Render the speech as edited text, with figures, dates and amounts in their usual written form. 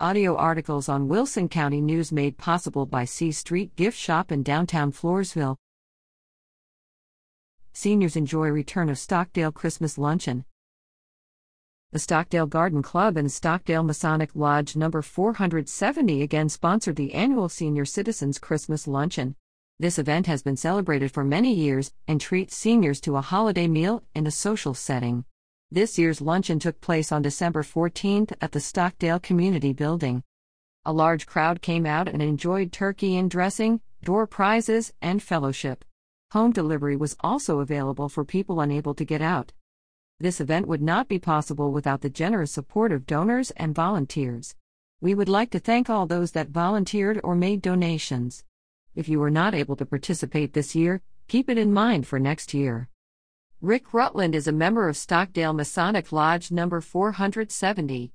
Audio articles on Wilson County News made possible by C Street Gift Shop in downtown Floresville. Seniors enjoy return of Stockdale Christmas Luncheon. The Stockdale Garden Club and Stockdale Masonic Lodge No. 470 again sponsored the annual Senior Citizens Christmas Luncheon. This event has been celebrated for many years and treats seniors to a holiday meal in a social setting. This year's luncheon took place on December 14th at the Stockdale Community Building. A large crowd came out and enjoyed turkey and dressing, door prizes, and fellowship. Home delivery was also available for people unable to get out. This event would not be possible without the generous support of donors and volunteers. We would like to thank all those that volunteered or made donations. If you were not able to participate this year, keep it in mind for next year. Rick Rutland is a member of Stockdale Masonic Lodge No. 470.